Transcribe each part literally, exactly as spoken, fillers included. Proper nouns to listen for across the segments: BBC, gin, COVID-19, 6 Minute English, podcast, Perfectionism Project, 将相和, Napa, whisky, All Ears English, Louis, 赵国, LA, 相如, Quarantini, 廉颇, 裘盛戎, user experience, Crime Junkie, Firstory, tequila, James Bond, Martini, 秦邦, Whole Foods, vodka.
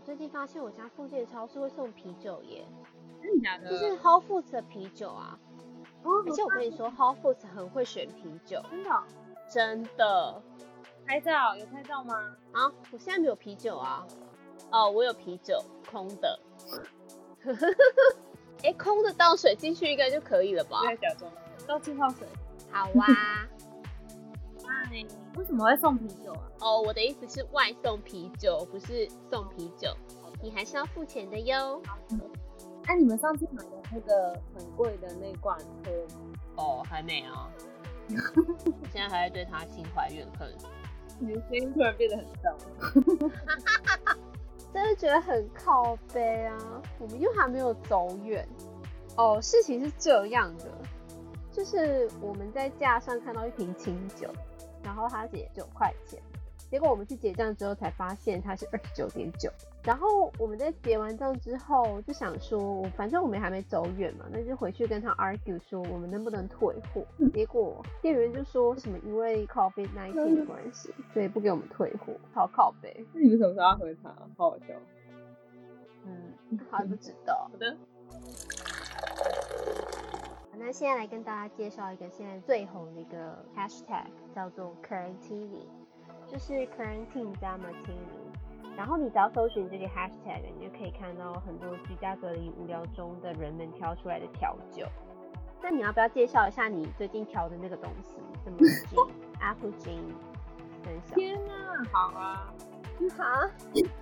我最近发现我家附近的超市会送啤酒耶，真的假的？就是 Whole Foods 的啤酒啊。哦，而且我跟你说 ，Whole Foods 很会选啤酒，真的、哦，真的。拍照有拍照吗？啊，我现在没有啤酒啊。哦，我有啤酒，空的。哎、欸，空的倒水进去应该就可以了吧？对，假装倒气泡水。好啊。哎，为什么会送啤酒啊？哦，我的意思是外送啤酒，不是送啤酒，你还是要付钱的哟。嗯，哎、啊，你们上次买的那个很贵的那罐喝吗？哦，还没啊，现在还在对他心怀怨恨。你的声音突然变得很重，真的觉得很靠背啊！我们又还没有走远。哦，事情是这样的，就是我们在架上看到一瓶清酒。然后他写九块钱，结果我们去结账之后才发现他是二十九点九。然后我们在结完账之后就想说，反正我们还没走远嘛，那就回去跟他 argue 说我们能不能退货。结果店员就说什么因为 COVID 十九 的关系，所以不给我们退货，好靠北。那你们什么时候要喝茶？好好笑。嗯，还不知道。好的。那现在来跟大家介绍一个现在最红的一个 hashtag， 叫做 Quarantini， 就是 Quarantini 加 Martini。然后你只要搜寻这个 hashtag， 你就可以看到很多居家隔离无聊中的人们挑出来的调酒。那你要不要介绍一下你最近调的那个东西？什么 gin， apple gin？ 天啊，好啊！哈？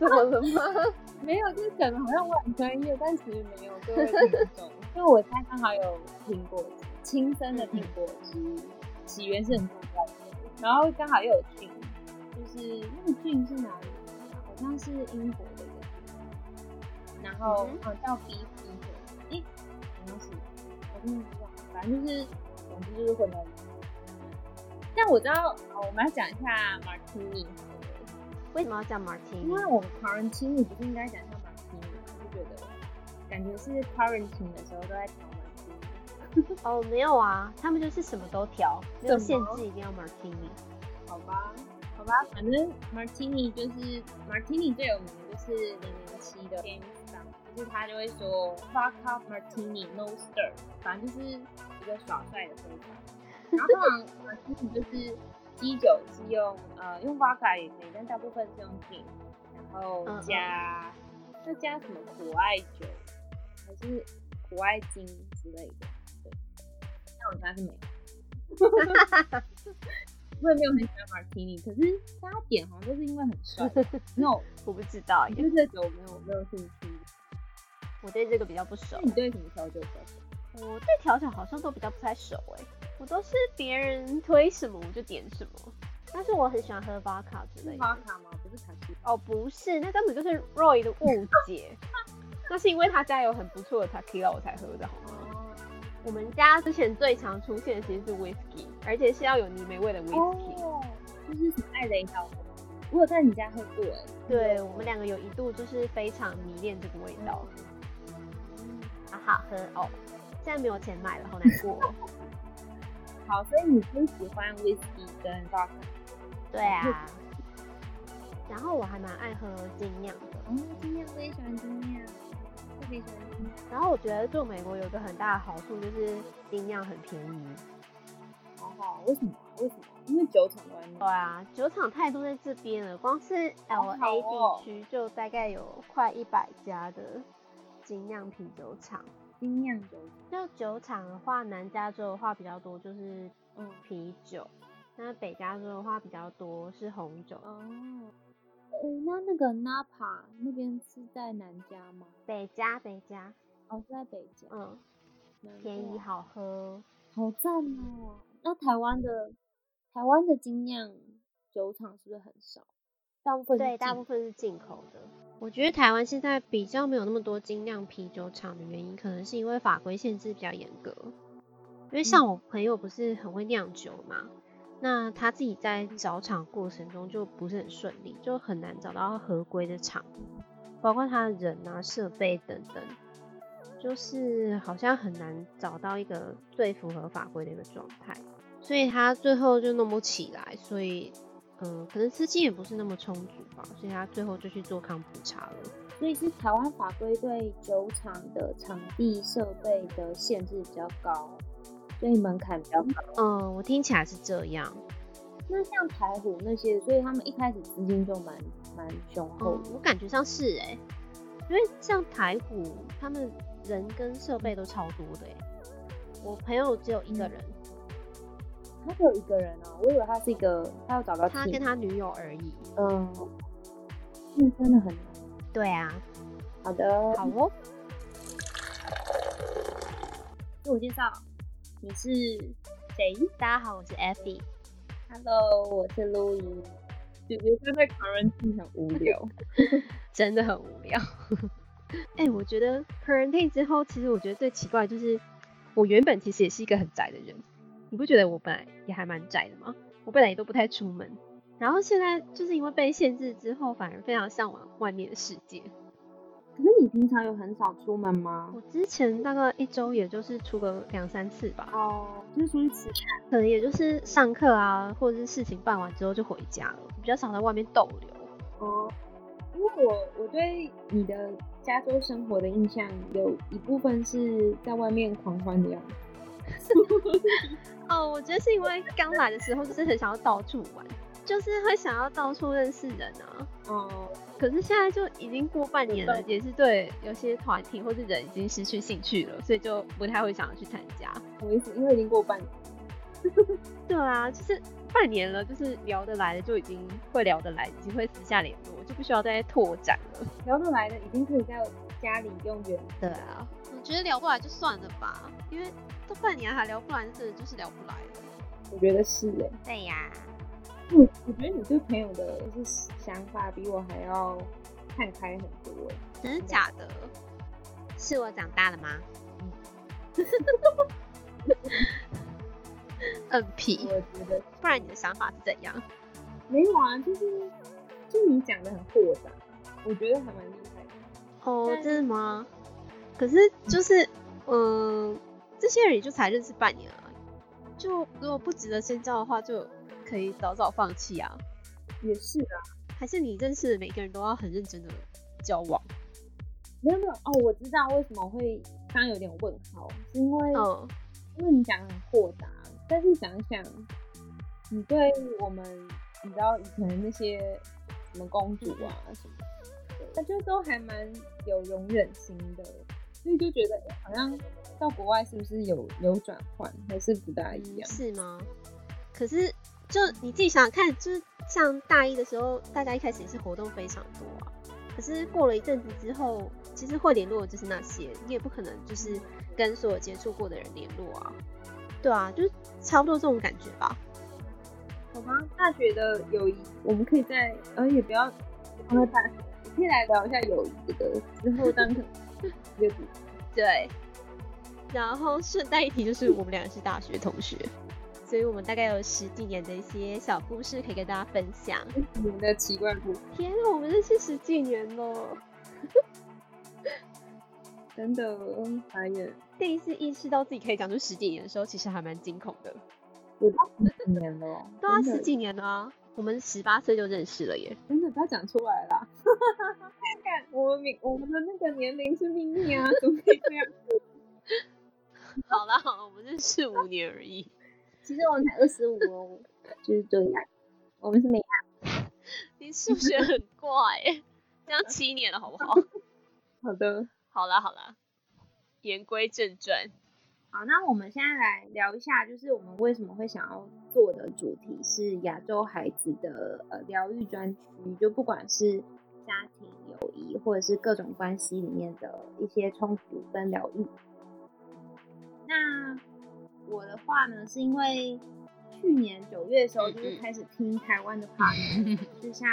怎么了吗？没有，就是讲的好像我很专业，但其实没有，各位听众。因为我家刚好有苹果汁，亲生的苹果汁，起源是很重要的。然后刚好又有菌，就是那个菌是哪里？好像是英国的一个菌，然后、嗯、哦叫 B B C 的，咦，好像是，我真的不知道，反正就是总之就是混到一起。但我知道，哦、我们要讲一下 Martini。为什么要讲 Martini？ 因为我们 Quarantini 不是应该讲像 Martini 吗？就觉得。感觉是 quarantine 的时候都在调 martini。 哦，没有啊，他们就是什么都调，没有限制一定要 martini。 好吧，好吧，反正 martini 就是 martini 最有名的就是零零七的 James Bond， 就是他就会说 fuck up martini no stir， 反正就是一个耍帅的风格。然后通常 martini 就是基酒是用呃用 vodka 也可以，但大部分是用 gin， 然后加要、嗯嗯、加什么苦艾酒。还是国外金之类的，对。但我家是没有。我也没有很喜欢 Martini， 可是大家点好像都是因为很帅。No， 我不知道耶，因为这酒我没有我没有兴趣。我对这个比较不熟。那你对什么调酒比较熟？我对调酒好像都比较不太熟哎，我都是别人推什么我就点什么。但是我很喜欢喝 vodka 之类的。是 vodka 吗？不是卡西。哦，不是，那根本就是 Roy 的误解。那是因为他家有很不错的 tequila 我才喝的好吗？我们家之前最常出现的其实是 whisky， 而且是要有泥煤味的 whisky，哦、就是什么艾雷岛的。我有在你家喝过哎。对，我们两个有一度就是非常迷恋这个味道，嗯、好好喝哦。现在没有钱买了，好难过、哦。好，所以你最喜欢 whisky 跟 vodka？ 对啊。然后我还蛮爱喝精酿的。嗯，精酿我也喜欢精酿。然后我觉得住美国有一个很大的好处就是精酿很便宜。好好，为什么？为什么？因为酒厂关系。对啊，酒厂太多在这边了，光是 L A 地区就大概有快一百家的精酿啤酒厂。精酿酒厂，就酒厂的话，南加州的话比较多就是啤酒，那北加州的话比较多是红酒。哦。欸、那那个 Napa 那边是在南加吗？北加，北加。哦，是在北加。嗯，便宜好喝，好赞哦。那台湾的台湾的精酿酒厂是不是很少？大部分是对，大部分是进口的。我觉得台湾现在比较没有那么多精酿啤酒厂的原因，可能是因为法规限制比较严格。因为像我朋友不是很会酿酒嘛。嗯，那他自己在找厂过程中就不是很顺利，就很难找到合规的厂，包括他的人啊、设备等等，就是好像很难找到一个最符合法规的一个状态，所以他最后就弄不起来，所以嗯、呃，可能资金也不是那么充足吧，所以他最后就去做康普茶了。所以是台湾法规对酒厂的场地设备的限制比较高，所以门槛比较高。嗯，我听起来是这样。那像台虎那些，所以他们一开始资金就蛮蛮雄厚的、嗯。我感觉上是哎、欸，因为像台虎他们人跟设备都超多的哎、欸，我朋友只有一个人。嗯，他只有一个人啊，我以为他是一个，他要找到他跟他女友而已。嗯，嗯，真的很难。对啊，好的，好哦。自我介绍，你是谁？大家好，我是 Effie。Hello， 我是 Louis。姐姐真的 Quarantini 很无聊，真的很无聊。哎、欸，我觉得 Quarantini 之后，其实我觉得最奇怪就是，我原本其实也是一个很宅的人。你不觉得我本来也还蛮宅的吗？我本来也都不太出门，然后现在就是因为被限制之后，反而非常向往外面的世界。可是你平常有很少出门吗？我之前大概一周也就是出个两三次吧。哦，就是出去吃饭，可能也就是上课啊，或者是事情办完之后就回家了，比较少在外面逗留。哦，因为我我对你的加州生活的印象有一部分是在外面狂欢的样子。哦，我觉得是因为刚来的时候就是很想要到处玩，就是会想要到处认识人啊。哦，可是现在就已经过半年了，也是对有些团体或是人已经失去兴趣了，所以就不太会想要去参加。什么意思？因为已经过半年。对啊，就是半年了，就是聊得来的就已经会聊得来，已经会私下联络，就不需要再拓展了。聊得来的已经可以在家里用远。对啊，我觉得聊不来就算了吧，因为都半年还聊不来，真的就是聊不来了。我觉得是哎、欸。对呀、啊。我我觉得你对朋友的就是想法比我还要看开很多、欸。真的假的？是我长大了吗？嗯皮。我觉得。不然你的想法是怎样？没有啊，就是就你讲的很豁达，我觉得还蛮厉害的。哦，真的吗？可是就是嗯。呃这些人也就才认识半年啊，就如果不值得深交的话，就可以早早放弃啊。也是啊，还是你认识的每个人都要很认真的交往？没有没有哦，我知道为什么会刚刚有点问号，是因为、嗯、因为你讲得很豁达，但是想想你对我们，你知道以前那些什么公主啊什么，他就都还蛮有容忍心的，所以就觉得、欸、好像。到国外是不是有有转换，还是不大一样、嗯？是吗？可是就你自己想想看，就是像大一的时候，大家一开始也是活动非常多啊。可是过了一阵子之后，其实会联络的就是那些，你也不可能就是跟所有接触过的人联络啊。对啊，就是差不多这种感觉吧。好吧，大学的友谊，我们可以在呃也不要放在大学，你可以来聊一下友谊这个之后当成一个主题。对。然后顺带一提，就是我们两个是大学同学，所以我们大概有十几年的一些小故事可以跟大家分享。我们的奇怪故事，天啊，我们认识十几年了，真的傻眼。第一次意识到自己可以讲出十几年的时候，其实还蛮惊恐的。有到十几年了，对啊，十几年了啊，我们十八岁就认识了耶。真的不要讲出来啦，看我们我们的那个年龄是秘密啊，怎么可以这样子？好啦好啦，我们认识五年而已。其实我们才二十五哦，就是这样。我们是美亚。你数学很怪欸，这样七年了好不好？好的。好啦好啦，言归正传。好，那我们现在来聊一下，就是我们为什么会想要做的主题是亚洲孩子的呃疗愈专区，就不管是家庭、友谊，或者是各种关系里面的一些冲突跟疗愈。那我的话呢，是因为去年九月的时候，就是开始听台湾的 podcast， 就像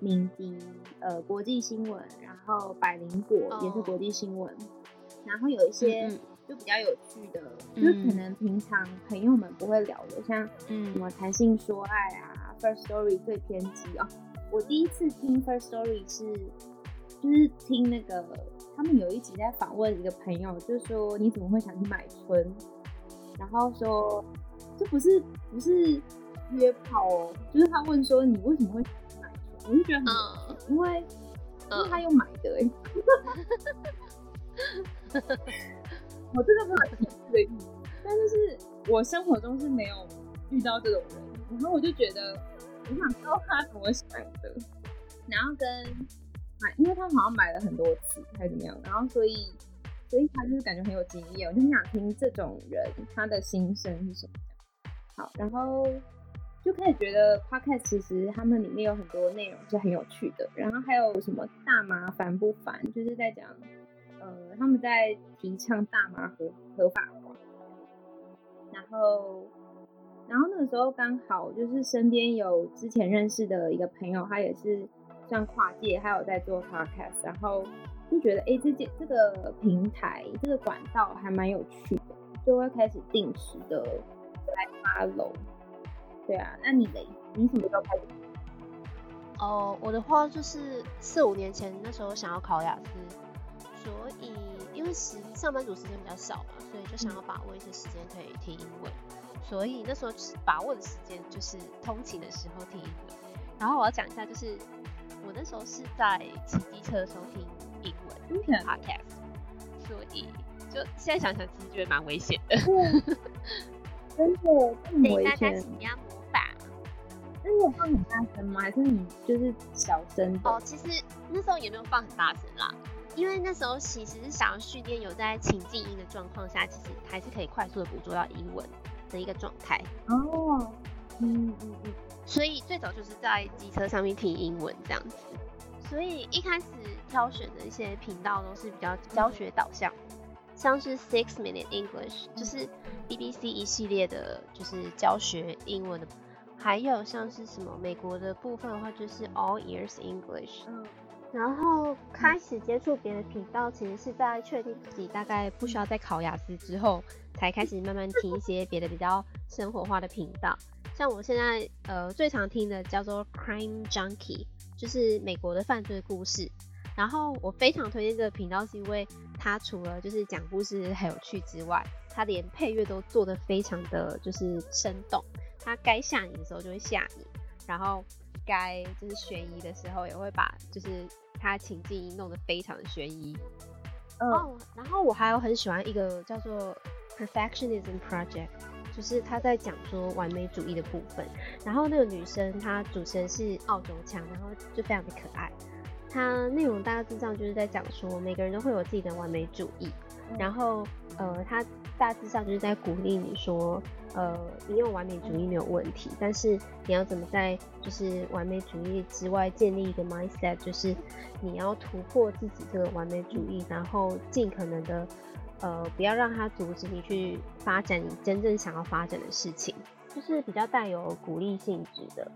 敏迪、呃国际新闻，然后百灵果也是国际新闻， oh. 然后有一些就比较有趣的，嗯、就是可能平常朋友们不会聊的，像什么谈性说爱啊 ，Firstory 最偏激啊、哦。我第一次听 Firstory 是就是听那个。他们有一集在访问一个朋友，就说你怎么会想去买春？然后说这不是不是约炮哦，就是他问说你为什么会想去买春？我就觉得很有趣，因为因为他用买的哎、欸，我真的没有歧视的意思，但是是我生活中是没有遇到这种人，然后我就觉得我想知道他怎么想的，然后跟买，因为他好像买了很多次还是怎么样，然后所以所以他就是感觉很有经验，我就很想听这种人他的心声是什么。好，然后就开始觉得 podcast 其实他们里面有很多内容是很有趣的，然后还有什么大麻烦不烦，就是在讲，呃，他们在提倡大麻合合法化，然后，然后那个时候刚好就是身边有之前认识的一个朋友，他也是像跨界，他有在做 podcast， 然后就觉得哎，这件这个平台这个管道还蛮有趣的，就会开始定时的来 follow。对啊，那你嘞？你什么时候开始？哦、oh, ，我的话就是四五年前那时候想要考雅思，所以因为时上班族时间比较少嘛，所以就想要把握一些时间可以听英文，所以那时候把握的时间就是通勤的时候听英文。然后我要讲一下，就是我那时候是在骑机车的时候听英文 podcast，、嗯、所以就现在想想其实觉得蛮危险的。嗯真的很危险，所以大家请要模仿。那你有放很大声吗？还是你就是小声的？哦，其实那时候也没有放很大声啦，因为那时候其实是想要训练有在情境音的状况下，其实还是可以快速的捕捉到英文的一个状态。哦，嗯嗯嗯。所以最早就是在机车上面听英文这样子，所以一开始挑选的一些频道都是比较教学导向。像是six minute english， 就是 B B C 一系列的，就是教学英文的，还有像是什么美国的部分的话，就是 All Ears English。嗯，然后开始接触别的频道，其实是在确定自己大概不需要再考雅思之后，才开始慢慢听一些别的比较生活化的频道。像我现在呃最常听的叫做 Crime Junkie， 就是美国的犯罪故事。然后我非常推荐这个频道，是因为它除了就是讲故事很有趣之外，它连配乐都做得非常的就是生动。它该吓你的时候就会吓你，然后该就是悬疑的时候也会把就是它情境弄得非常的悬疑。嗯、哦，然后我还有很喜欢一个叫做 Perfectionism Project， 就是它在讲说完美主义的部分。然后那个女生她主持人是澳洲腔，然后就非常的可爱。它内容大家致上就是在讲说每个人都会有自己的完美主义，然后呃，它大致上就是在鼓励你说，呃，你有完美主义没有问题，但是你要怎么在就是完美主义之外建立一个 mindset， 就是你要突破自己这个完美主义，然后尽可能的呃不要让它阻止你去发展你真正想要发展的事情，就是比较带有鼓励性质的。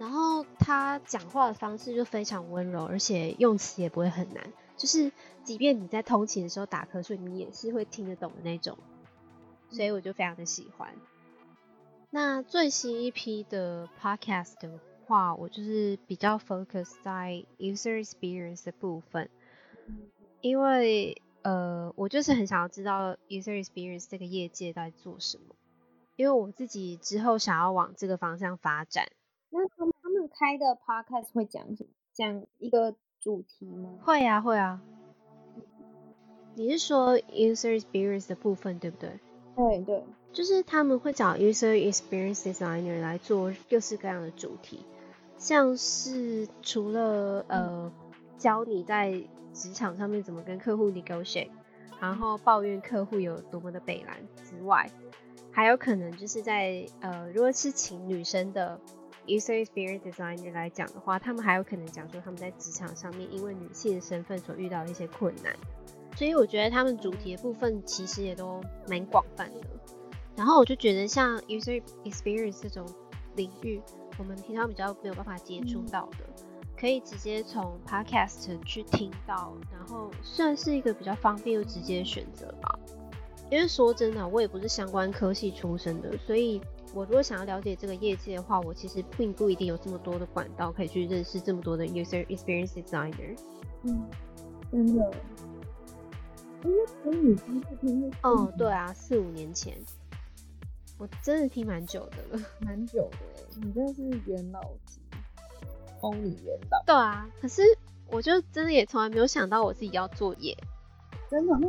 然后他讲话的方式就非常温柔，而且用词也不会很难，就是即便你在通勤的时候打瞌睡，你也是会听得懂的那种，所以我就非常的喜欢。那最新一批的 podcast 的话，我就是比较 focus 在 user experience 的部分，因为呃，我就是很想要知道 user experience 这个业界在做什么，因为我自己之后想要往这个方向发展。那他们他们开的 podcast 会讲什么？讲一个主题吗？会啊会啊。你是说 user experience 的部分对不对？对对，就是他们会找 user experience designer 来做各式各样的主题，像是除了呃教你在职场上面怎么跟客户 negotiate， 然后抱怨客户有多么的北蓝之外，还有可能就是在呃如果是请女生的。User Experience Designer 来讲的话，他们还有可能讲说他们在职场上面因为女性的身份所遇到的一些困难，所以我觉得他们主题的部分其实也都蛮广泛的。然后我就觉得像 User Experience 这种领域，我们平常比较没有办法接触到的，可以直接从 Podcast 去听到，然后算是一个比较方便又直接的选择吧。因为说真的，我也不是相关科系出身的，所以我如果想要了解这个业界的话，我其实并不一定有这么多的管道可以去认识这么多的 user experience designer。嗯，真的。因为我以前是听的。哦，对啊，四五年前，我真的听蛮久的了，蛮久的耶，你真的是元老级。风里面的。对啊，可是我就真的也从来没有想到我自己要做耶。真的？那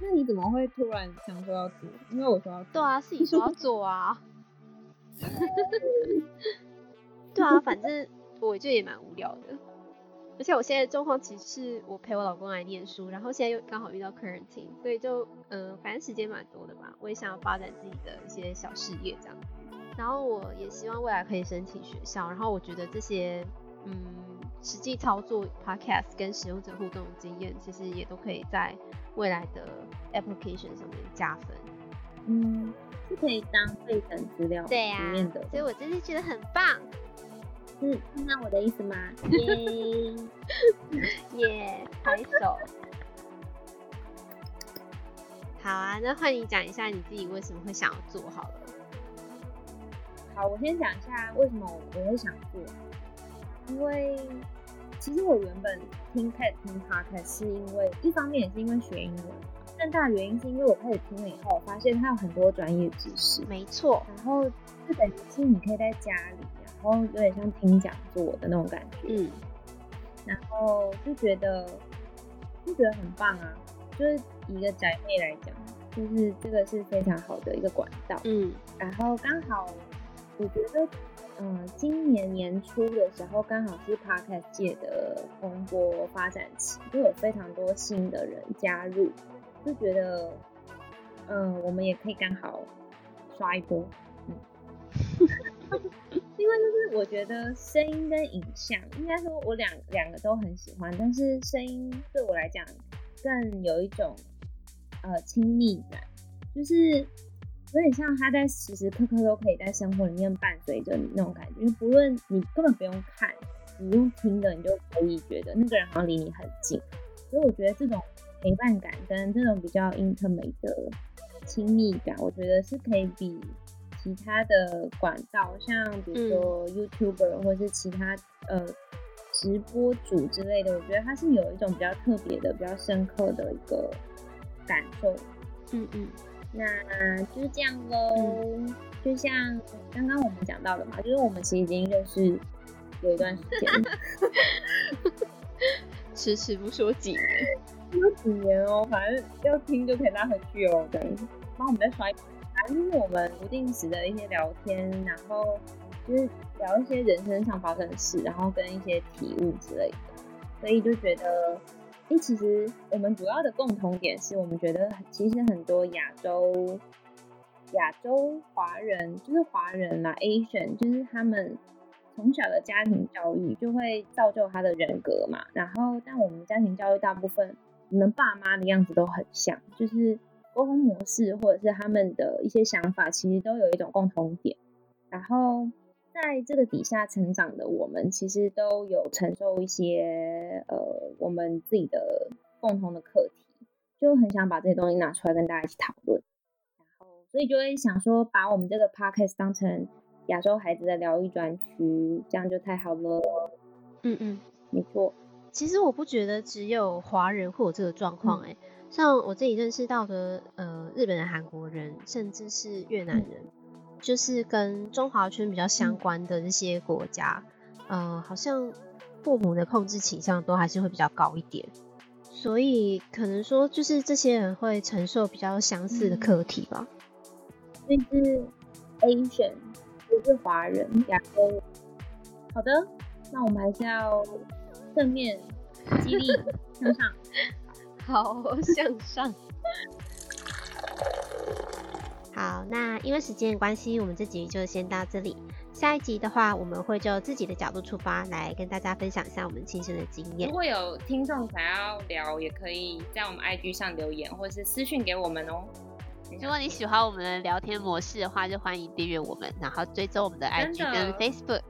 那你怎么会突然想说要做？因为我说要做。对啊，是你说要做啊。对啊，反正我就也蛮无聊的。而且我现在的状况其实是我陪我老公来念书，然后现在又刚好遇到 quarantine， 所以就嗯、呃，反正时间蛮多的嘛，我也想要发展自己的一些小事业这样。然后我也希望未来可以申请学校，然后我觉得这些嗯实际操作 podcast 跟使用者互动的经验，其实也都可以在未来的 application 上面加分。嗯，是可以当备审资料里面的。对啊，所以我真的觉得很棒。嗯，听到我的意思吗？耶耶，拍手。好啊，那换你讲一下你自己为什么会想要做好了。好，我先讲一下为什么我会想做。因为其实我原本听 P E D 听 Podcast 是因为一方面也是因为学英文，更大的原因是因为我开始听了以后，我发现它有很多专业知识。没错。然后这本是你可以在家里。然后有点像听讲座的那种感觉，嗯，然后就觉得就觉得很棒啊，就是一个宅妹来讲，就是这个是非常好的一个管道，嗯，然后刚好我觉得，嗯、呃，今年年初的时候刚好是 podcast 界的蓬勃发展期，就有非常多新的人加入，就觉得，嗯、呃，我们也可以刚好刷一波，嗯。因为就是我觉得声音跟影像，应该说我两两个都很喜欢，但是声音对我来讲更有一种呃亲密感，就是有点像它在时时刻刻都可以在生活里面伴随着你那种感觉，不论你根本不用看，你用听的你就可以觉得那个人好像离你很近，所以我觉得这种陪伴感跟这种比较 intimate 的亲密感，我觉得是可以比其他的管道，像比如说 YouTuber 或是其他、嗯、呃直播主之类的，我觉得它是有一种比较特别的、比较深刻的一个感受。嗯嗯，那就是这样喽、嗯。就像刚刚我们讲到的嘛，就是我们其实已经认识有一段时间，迟迟不说几年，有几年哦，反正要听就可以拉回去哦。对，帮我们再刷一遍。反正就是我们不定时的一些聊天，然后就是聊一些人生上发生的事，然后跟一些体悟之类的，所以就觉得，欸，其实我们主要的共同点是我们觉得，其实很多亚洲亚洲华人，就是华人啦 ，Asian， 就是他们从小的家庭教育就会造就他的人格嘛。然后，但我们家庭教育大部分，我们爸妈的样子都很像，就是。沟通模式或者是他们的一些想法其实都有一种共同点，然后在这个底下成长的我们其实都有承受一些呃我们自己的共同的课题，就很想把这些东西拿出来跟大家一起讨论，然后所以就会想说把我们这个 podcast 当成亚洲孩子的疗愈专区，这样就太好了。嗯嗯，没错。其实我不觉得只有华人会有这个状况欸、嗯像我自己认识到的，呃，日本人、韩国人，甚至是越南人，嗯、就是跟中华圈比较相关的这些国家，呃，好像父母的控制倾向都还是会比较高一点，所以可能说就是这些人会承受比较相似的课题吧。所以是 Asian， 就是华人、亚洲人。好的，那我们还是要正面激励向上。好向上好，那因为时间的关系，我们这集就先到这里，下一集的话我们会就自己的角度出发来跟大家分享一下我们亲身的经验。如果有听众想要聊，也可以在我们 I G 上留言或是私讯给我们哦。如果你喜欢我们的聊天模式的话，就欢迎订阅我们，然后追踪我们的 I G 跟 Facebook。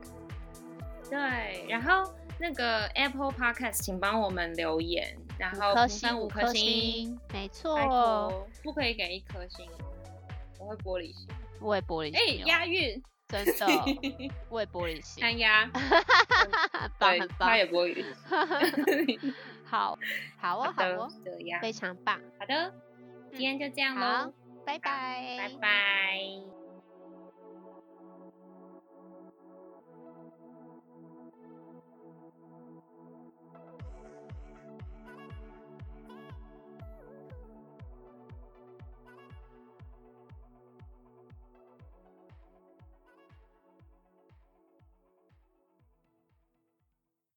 对，然后那个 Apple Podcast 请帮我们留言，然后评分五颗星，没错，不可以给一颗星，我会玻璃心，我会玻璃心、欸，哎，押韵，真的，我会玻璃心，单押，棒很棒，他也玻璃心，好，好哦，好哦，非常棒，好的，今天就这样喽、嗯，拜拜，拜拜。